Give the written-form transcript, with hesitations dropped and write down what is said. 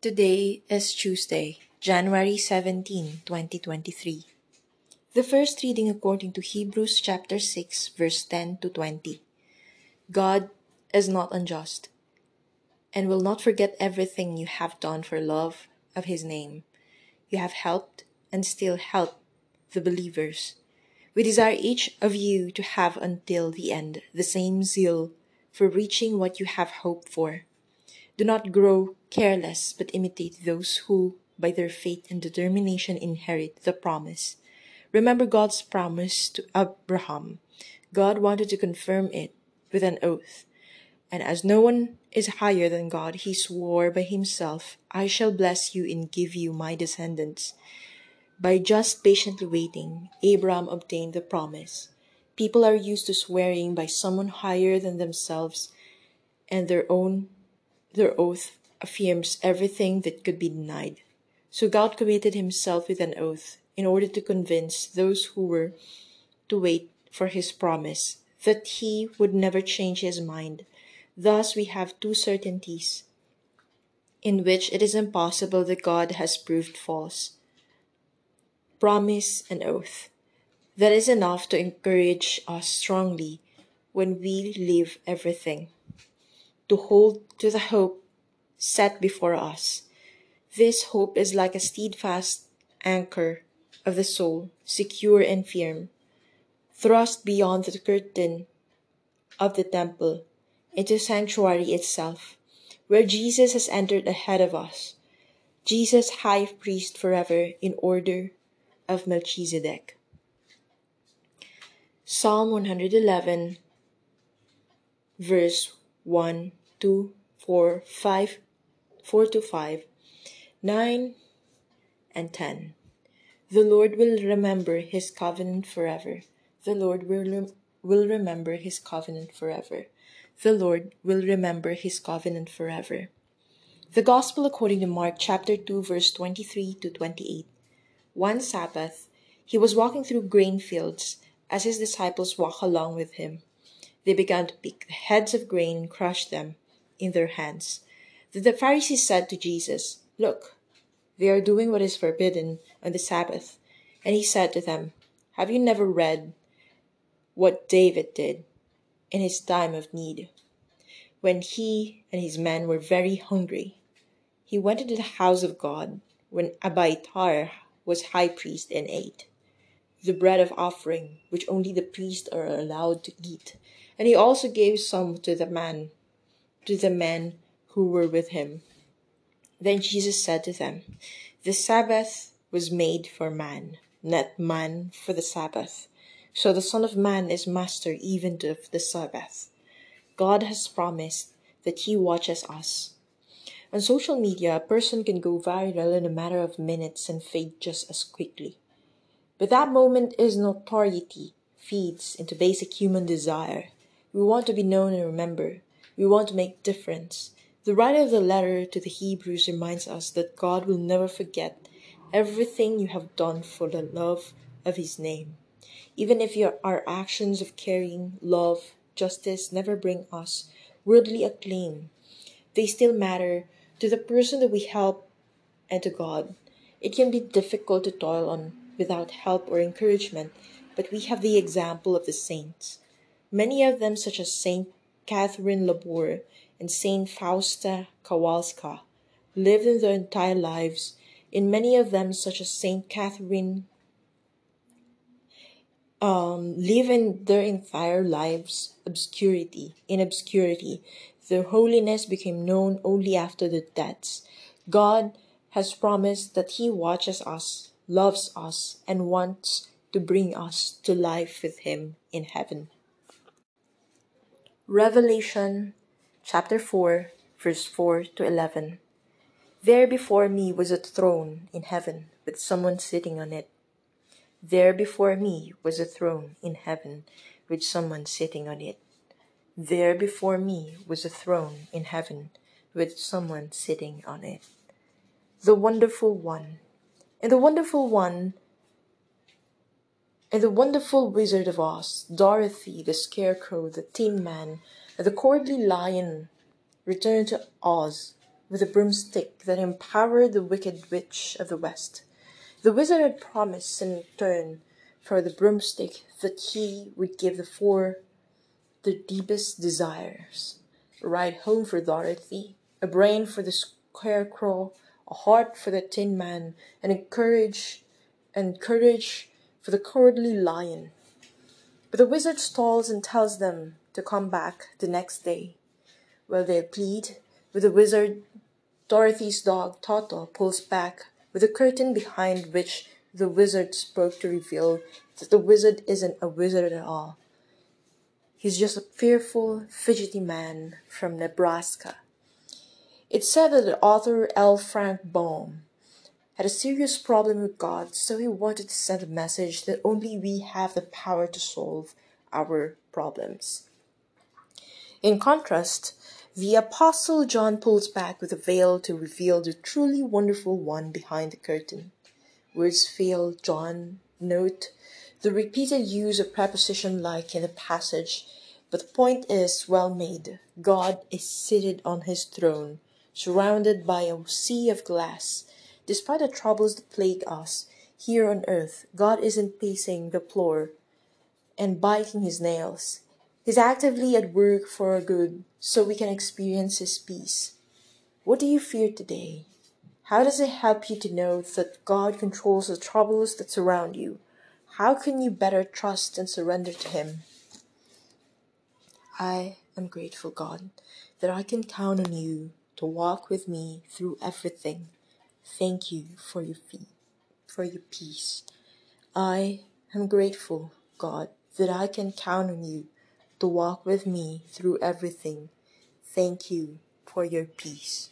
Today is Tuesday, January 17, 2023. The first reading according to Hebrews chapter 6, verse 10 to 20. God is not unjust and will not forget everything you have done for love of His name. You have helped and still help the believers. We desire each of you to have until the end the same zeal for reaching what you have hoped for. Do not grow careless, but imitate those who, by their faith and determination, inherit the promise. Remember God's promise to Abraham. God wanted to confirm it with an oath. And as no one is higher than God, He swore by Himself, I shall bless you and give you my descendants. By just patiently waiting, Abraham obtained the promise. People are used to swearing by someone higher than themselves, and their oath affirms everything that could be denied. So God committed Himself with an oath in order to convince those who were to wait for His promise that He would never change His mind. Thus we have two certainties in which it is impossible that God has proved false: promise and oath. That is enough to encourage us strongly when we leave everything to hold to the hope set before us. This hope is like a steadfast anchor of the soul, secure and firm, thrust beyond the curtain of the temple into sanctuary itself, where Jesus has entered ahead of us, Jesus high priest forever in order of Melchizedek. Psalm 111, verse 1, 2, 4, 5, 4 to 5, 9 and 10. The Lord will remember His covenant forever. The Lord will remember His covenant forever. The Lord will remember His covenant forever. The Gospel according to Mark chapter 2, verse 23 to 28. One Sabbath, He was walking through grain fields as His disciples walked along with Him. They began to pick the heads of grain and crush them in their hands. The Pharisees said to Jesus, Look, they are doing what is forbidden on the Sabbath. And He said to them, Have you never read what David did in his time of need, when he and his men were very hungry? He went into the house of God when Abiatar was high priest and ate the bread of offering, which only the priests are allowed to eat. And He also gave some to the men who were with Him. Then Jesus said to them, The Sabbath was made for man, not man for the Sabbath. So the Son of Man is master even of the Sabbath. God has promised that He watches us. On social media, a person can go viral in a matter of minutes and fade just as quickly. But that moment is notoriety feeds into basic human desire. We want to be known and remembered. We want to make difference. The writer of the letter to the Hebrews reminds us that God will never forget everything you have done for the love of His name. Even if our actions of caring, love, justice never bring us worldly acclaim, they still matter to the person that we help and to God. It can be difficult to toil on without help or encouragement, but we have the example of the saints. Many of them, such as Saint Catherine Labouré and Saint Faustina Kowalska, lived in their entire lives. In many of them, such as Saint Catherine, live in their entire lives in obscurity. Their holiness became known only after their deaths. God has promised that He watches us, loves us, and wants to bring us to life with Him in heaven. Revelation chapter 4, verse 4 to 11. There before me was a throne in heaven with someone sitting on it. There before me was a throne in heaven with someone sitting on it. There before me was a throne in heaven with someone sitting on it. The Wonderful One. And the Wonderful Wizard of Oz, Dorothy, the Scarecrow, the Tin Man, and the Cowardly Lion returned to Oz with a broomstick that empowered the Wicked Witch of the West. The wizard had promised in return for the broomstick that he would give the four their deepest desires: a ride home for Dorothy, a brain for the Scarecrow, a heart for the Tin Man, and courage for the Cowardly Lion. But the wizard stalls and tells them to come back the next day. While they plead with the wizard, Dorothy's dog Toto pulls back with a curtain behind which the wizard spoke to reveal that the wizard isn't a wizard at all. He's just a fearful, fidgety man from Nebraska. It's said that the author L. Frank Baum had a serious problem with God, so he wanted to send a message that only we have the power to solve our problems. In contrast, the Apostle John pulls back with a veil to reveal the truly wonderful one behind the curtain. Words fail John. Note the repeated use of preposition like in the passage, but the point is well made. God is seated on his throne, surrounded by a sea of glass. Despite the troubles that plague us here on earth, God isn't pacing the floor and biting his nails. He's actively at work for our good, so we can experience his peace. What do you fear today? How does it help you to know that God controls the troubles that surround you? How can you better trust and surrender to him? I am grateful, God, that I can count on you to walk with me through everything. Thank you for your peace. I am grateful, God, that I can count on you to walk with me through everything. Thank you for your peace.